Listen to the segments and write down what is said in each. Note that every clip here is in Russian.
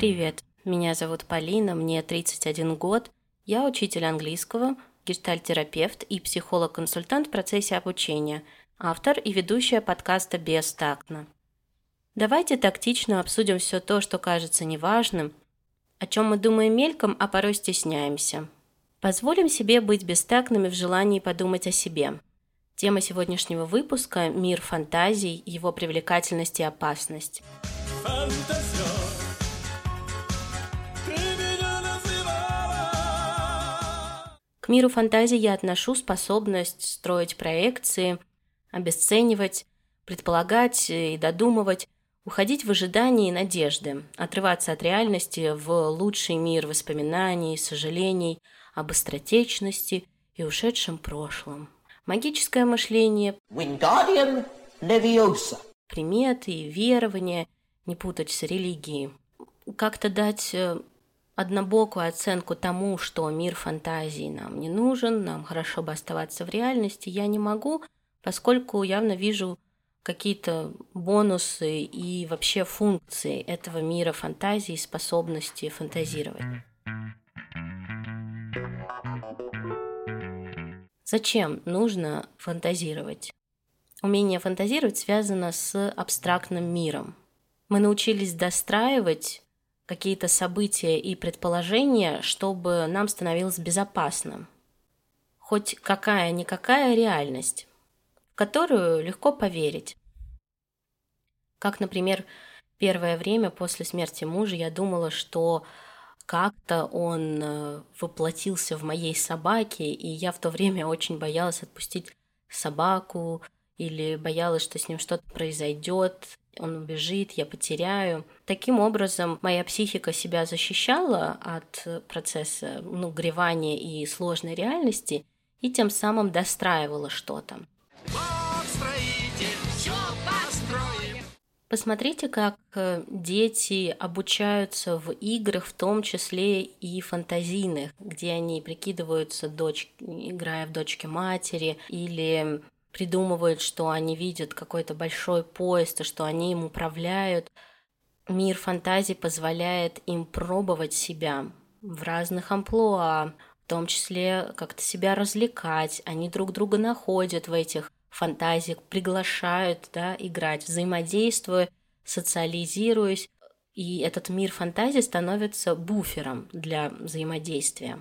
Привет, меня зовут Полина, мне 31 год, я учитель английского, гештальтерапевт и психолог-консультант в процессе обучения, автор и ведущая подкаста «Бестактно». Давайте тактично обсудим все то, что кажется неважным, о чем мы думаем мельком, а порой стесняемся. Позволим себе быть бестактными в желании подумать о себе. Тема сегодняшнего выпуска – мир фантазий, его привлекательность и опасность. К миру фантазий я отношу способность строить проекции, обесценивать, предполагать и додумывать, уходить в ожидания и надежды, отрываться от реальности в лучший мир воспоминаний, сожалений, о быстротечности и ушедшем прошлом. Магическое мышление, Wingardium Leviosa, приметы и верования, не путать с религией. Как-то дать однобокую оценку тому, что мир фантазии нам не нужен, нам хорошо бы оставаться в реальности, я не могу, поскольку явно вижу какие-то бонусы и вообще функции этого мира фантазии, способности фантазировать. Зачем нужно фантазировать? Умение фантазировать связано с абстрактным миром. Мы научились достраивать какие-то события и предположения, чтобы нам становилось безопасно. Хоть какая-никакая реальность, в которую легко поверить. Как, например, первое время после смерти мужа я думала, что как-то он воплотился в моей собаке, и я в то время очень боялась отпустить собаку или боялась, что с ним что-то произойдет, он убежит, я потеряю. Таким образом, моя психика себя защищала от процесса гревания и сложной реальности, и тем самым достраивала что-то. Посмотрите, как дети обучаются в играх, в том числе и фантазийных, где они прикидываются, играя в дочки матери, или придумывают, что они видят какой-то большой поезд, и что они им управляют. Мир фантазий позволяет им пробовать себя в разных амплуа, в том числе как-то себя развлекать. Они друг друга находят в этих фантазии, приглашают, играть, взаимодействуя, социализируясь, и этот мир фантазий становится буфером для взаимодействия.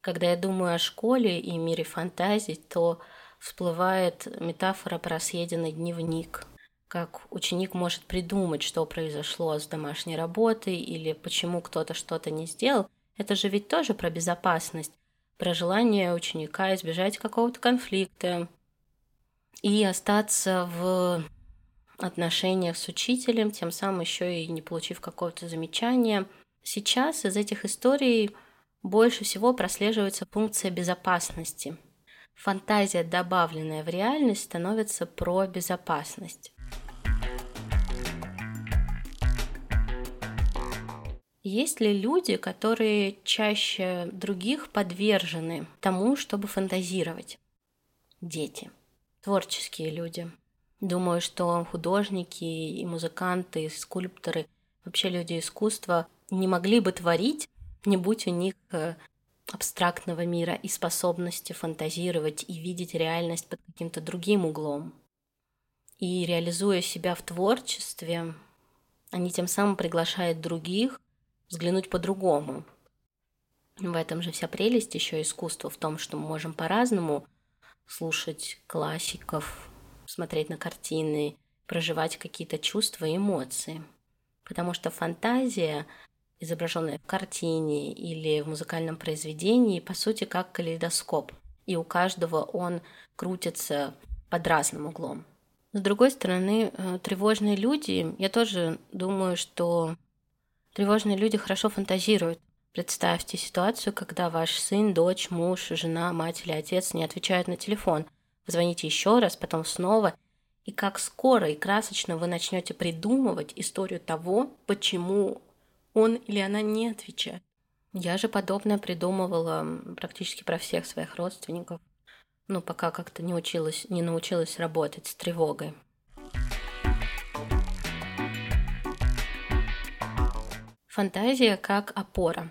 Когда я думаю о школе и мире фантазий, то всплывает метафора про съеденный дневник, как ученик может придумать, что произошло с домашней работой или почему кто-то что-то не сделал. Это же ведь тоже про безопасность, про желание ученика избежать какого-то конфликта, и остаться в отношениях с учителем, тем самым еще и не получив какого-то замечания. Сейчас из этих историй больше всего прослеживается функция безопасности. Фантазия, добавленная в реальность, становится про безопасность. Есть ли люди, которые чаще других подвержены тому, чтобы фантазировать? Дети. Творческие люди. Думаю, что художники и музыканты, и скульпторы, вообще люди искусства не могли бы творить, не будь у них абстрактного мира и способности фантазировать и видеть реальность под каким-то другим углом. И реализуя себя в творчестве, они тем самым приглашают других взглянуть по-другому. В этом же вся прелесть еще искусства, в том, что мы можем по-разному слушать классиков, смотреть на картины, проживать какие-то чувства и эмоции. Потому что фантазия, изображенная в картине или в музыкальном произведении, по сути, как калейдоскоп, и у каждого он крутится под разным углом. С другой стороны, тревожные люди, я тоже думаю, что тревожные люди хорошо фантазируют. Представьте ситуацию, когда ваш сын, дочь, муж, жена, мать или отец не отвечают на телефон. Позвоните еще раз, потом снова. И как скоро и красочно вы начнете придумывать историю того, почему он или она не отвечает. Я же подобное придумывала практически про всех своих родственников. Пока как-то не научилась работать с тревогой. Фантазия как опора.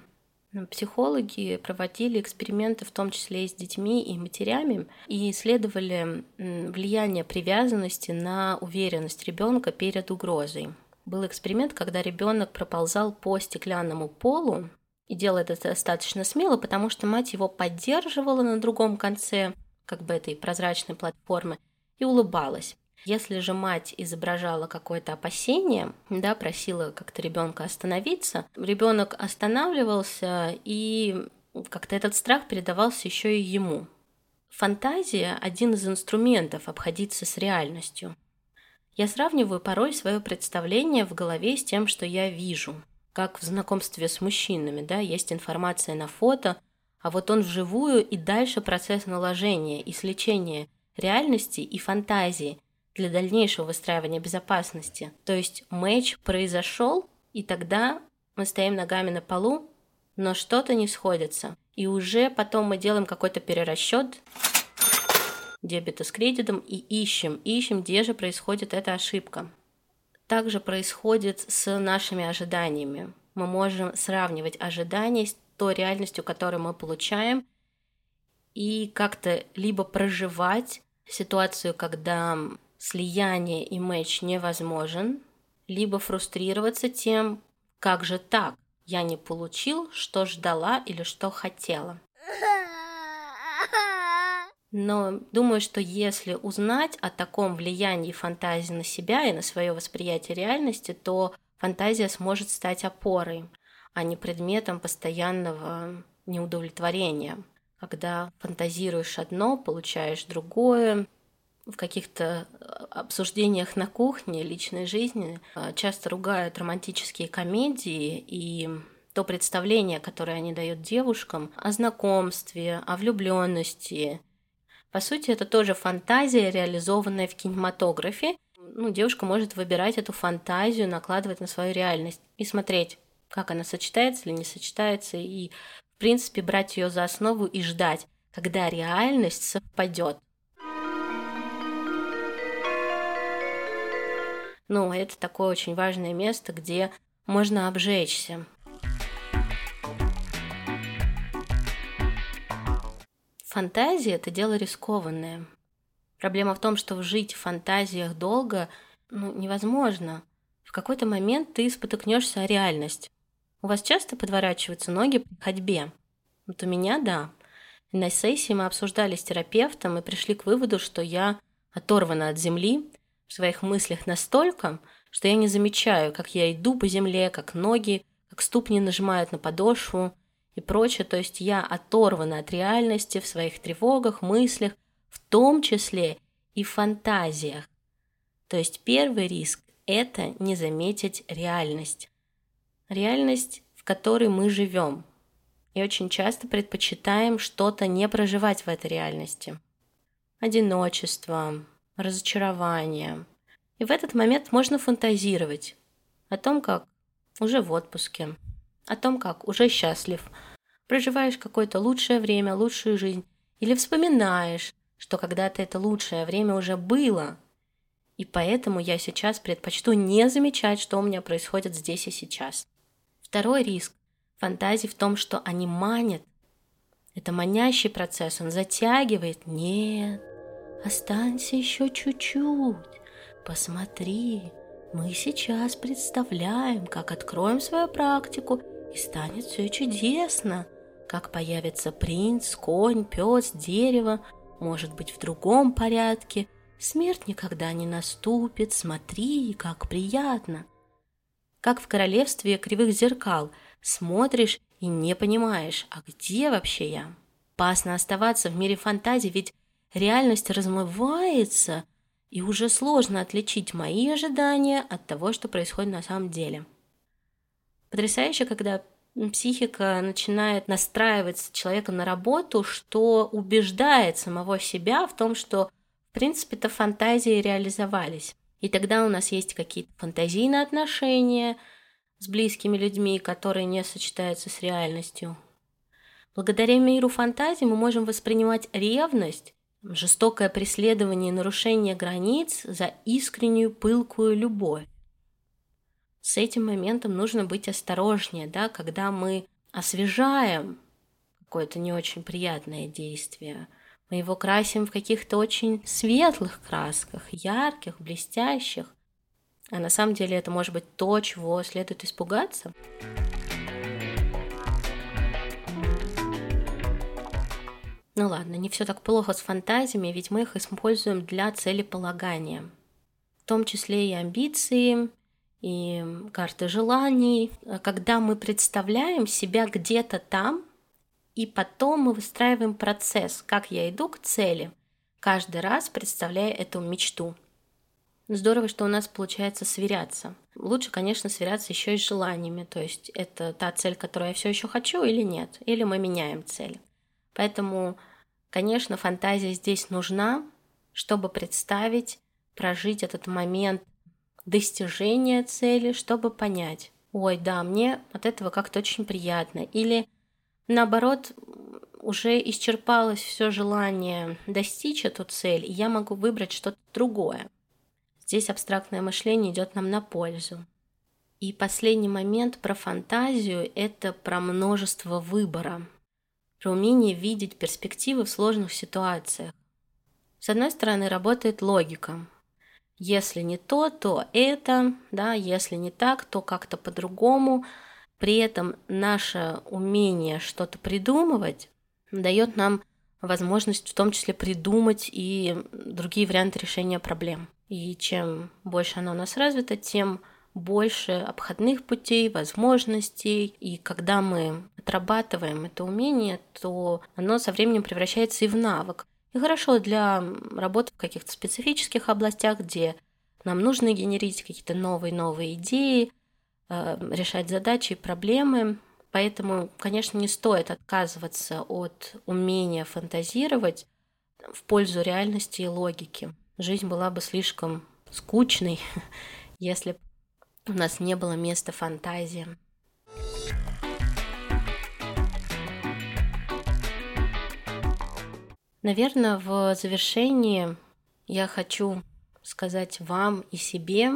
Психологи проводили эксперименты, в том числе и с детьми и матерями, и исследовали влияние привязанности на уверенность ребенка перед угрозой. Был эксперимент, когда ребенок проползал по стеклянному полу, и делал это достаточно смело, потому что мать его поддерживала на другом конце, как бы этой прозрачной платформы, и улыбалась. Если же мать изображала какое-то опасение, да, просила как-то ребенка остановиться, ребенок останавливался, и как-то этот страх передавался еще и ему. Фантазия – один из инструментов обходиться с реальностью. Я сравниваю порой свое представление в голове с тем, что я вижу. Как в знакомстве с мужчинами, да, есть информация на фото, а вот он вживую, и дальше процесс наложения и сличения реальности и фантазии для дальнейшего выстраивания безопасности. То есть мэтч произошел, и тогда мы стоим ногами на полу, но что-то не сходится. И уже потом мы делаем какой-то перерасчет дебета с кредитом и ищем, где же происходит эта ошибка. Также происходит с нашими ожиданиями. Мы можем сравнивать ожидания с той реальностью, которую мы получаем, и как-то либо проживать ситуацию, когда слияние и мэтч невозможен, либо фрустрироваться тем, как же так, я не получил, что ждала или что хотела. Но думаю, что если узнать о таком влиянии фантазии на себя и на свое восприятие реальности, то фантазия сможет стать опорой, а не предметом постоянного неудовлетворения. Когда фантазируешь одно, получаешь другое. В каких-то обсуждениях на кухне личной жизни часто ругают романтические комедии и то представление, которое они дают девушкам о знакомстве, о влюбленности. По сути, это тоже фантазия, реализованная в кинематографе. Девушка может выбирать эту фантазию, накладывать на свою реальность и смотреть, как она сочетается или не сочетается, и, в принципе, брать ее за основу и ждать, когда реальность совпадет. Это такое очень важное место, где можно обжечься. Фантазия – это дело рискованное. Проблема в том, что жить в фантазиях долго невозможно. В какой-то момент ты спотыкнешься о реальность. У вас часто подворачиваются ноги при ходьбе? Вот у меня – да. На сессии мы обсуждали с терапевтом и пришли к выводу, что я оторвана от земли в своих мыслях настолько, что я не замечаю, как я иду по земле, как ноги, как ступни нажимают на подошву и прочее. То есть я оторвана от реальности в своих тревогах, мыслях, в том числе и в фантазиях. То есть первый риск – это не заметить реальность. Реальность, в которой мы живем. И очень часто предпочитаем что-то не проживать в этой реальности. Одиночество, разочарование. И в этот момент можно фантазировать о том, как уже в отпуске, о том, как уже счастлив, проживаешь какое-то лучшее время, лучшую жизнь, или вспоминаешь, что когда-то это лучшее время уже было, и поэтому я сейчас предпочту не замечать, что у меня происходит здесь и сейчас. Второй риск фантазий в том, что они манят. Это манящий процесс, он затягивает. Нет, останься еще чуть-чуть, посмотри, мы сейчас представляем, как откроем свою практику, и станет все чудесно, как появится принц, конь, пес, дерево, может быть, в другом порядке, смерть никогда не наступит, смотри, как приятно. Как в королевстве кривых зеркал, смотришь и не понимаешь, а где вообще я? Опасно оставаться в мире фантазий, ведь реальность размывается, и уже сложно отличить мои ожидания от того, что происходит на самом деле. Потрясающе, когда психика начинает настраивать человека на работу, что убеждает самого себя в том, что, в принципе-то, фантазии реализовались. И тогда у нас есть какие-то фантазийные отношения с близкими людьми, которые не сочетаются с реальностью. Благодаря миру фантазий мы можем воспринимать ревность, жестокое преследование и нарушение границ за искреннюю пылкую любовь. с этим моментом нужно быть осторожнее, да, когда мы освежаем какое-то не очень приятное действие, мы его красим в каких-то очень светлых красках, ярких, блестящих, а на самом деле это может быть то, чего следует испугаться. Ну ладно, не все так плохо с фантазиями, ведь мы их используем для целеполагания, в том числе и амбиции, и карты желаний, когда мы представляем себя где-то там, и потом мы выстраиваем процесс, как я иду к цели, каждый раз представляя эту мечту. Здорово, что у нас получается сверяться. Лучше, конечно, сверяться еще и с желаниями, то есть это та цель, которую я все еще хочу или нет, или мы меняем цель. Поэтому, конечно, фантазия здесь нужна, чтобы представить, прожить этот момент достижения цели, чтобы понять, ой, да, мне от этого как-то очень приятно, или наоборот, уже исчерпалось все желание достичь эту цель, и я могу выбрать что-то другое. Здесь абстрактное мышление идет нам на пользу. И последний момент про фантазию – это про множество выбора, про умение видеть перспективы в сложных ситуациях. С одной стороны, работает логика. Если не то, то это, да, если не так, то как-то по-другому. При этом наше умение что-то придумывать дает нам возможность в том числе придумать и другие варианты решения проблем. И чем больше оно у нас развито, тем больше обходных путей, возможностей. И когда мы отрабатываем это умение, то оно со временем превращается и в навык. И хорошо для работы в каких-то специфических областях, где нам нужно генерить какие-то новые идеи, решать задачи и проблемы. Поэтому, конечно, не стоит отказываться от умения фантазировать в пользу реальности и логики. Жизнь была бы слишком скучной, если бы у нас не было места фантазии. Наверное, в завершении я хочу сказать вам и себе,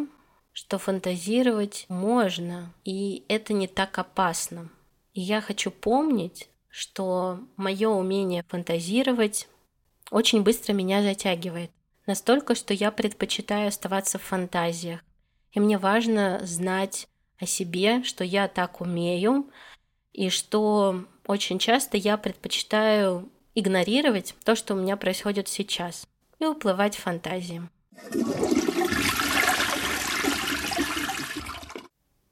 что фантазировать можно, и это не так опасно. И я хочу помнить, что мое умение фантазировать очень быстро меня затягивает. Настолько, что я предпочитаю оставаться в фантазиях. И мне важно знать о себе, что я так умею, и что очень часто я предпочитаю игнорировать то, что у меня происходит сейчас, и уплывать в фантазии.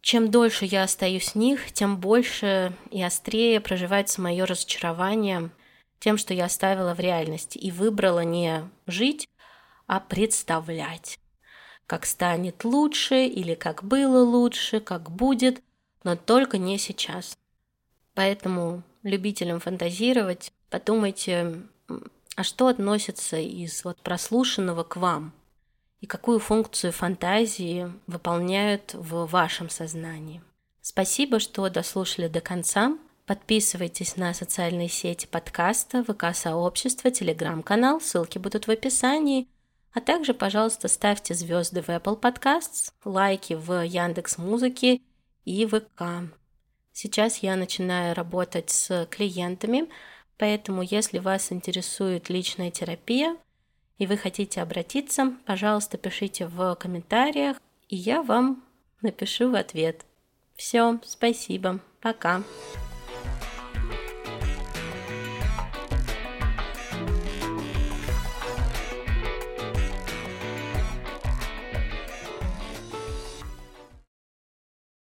Чем дольше я остаюсь в них, тем больше и острее проживается мое разочарование тем, что я оставила в реальности и выбрала не жить, а представлять, как станет лучше или как было лучше, как будет, но только не сейчас. Поэтому любителям фантазировать подумайте, а что относится из прослушанного к вам? И какую функцию фантазии выполняют в вашем сознании. Спасибо, что дослушали до конца. Подписывайтесь на социальные сети подкаста, ВК-сообщество, Телеграм-канал, ссылки будут в описании. А также, пожалуйста, ставьте звезды в Apple Podcasts, лайки в Яндекс.Музыке и ВК. Сейчас я начинаю работать с клиентами, поэтому если вас интересует личная терапия, и вы хотите обратиться, пожалуйста, пишите в комментариях, и я вам напишу в ответ. Все, спасибо, пока!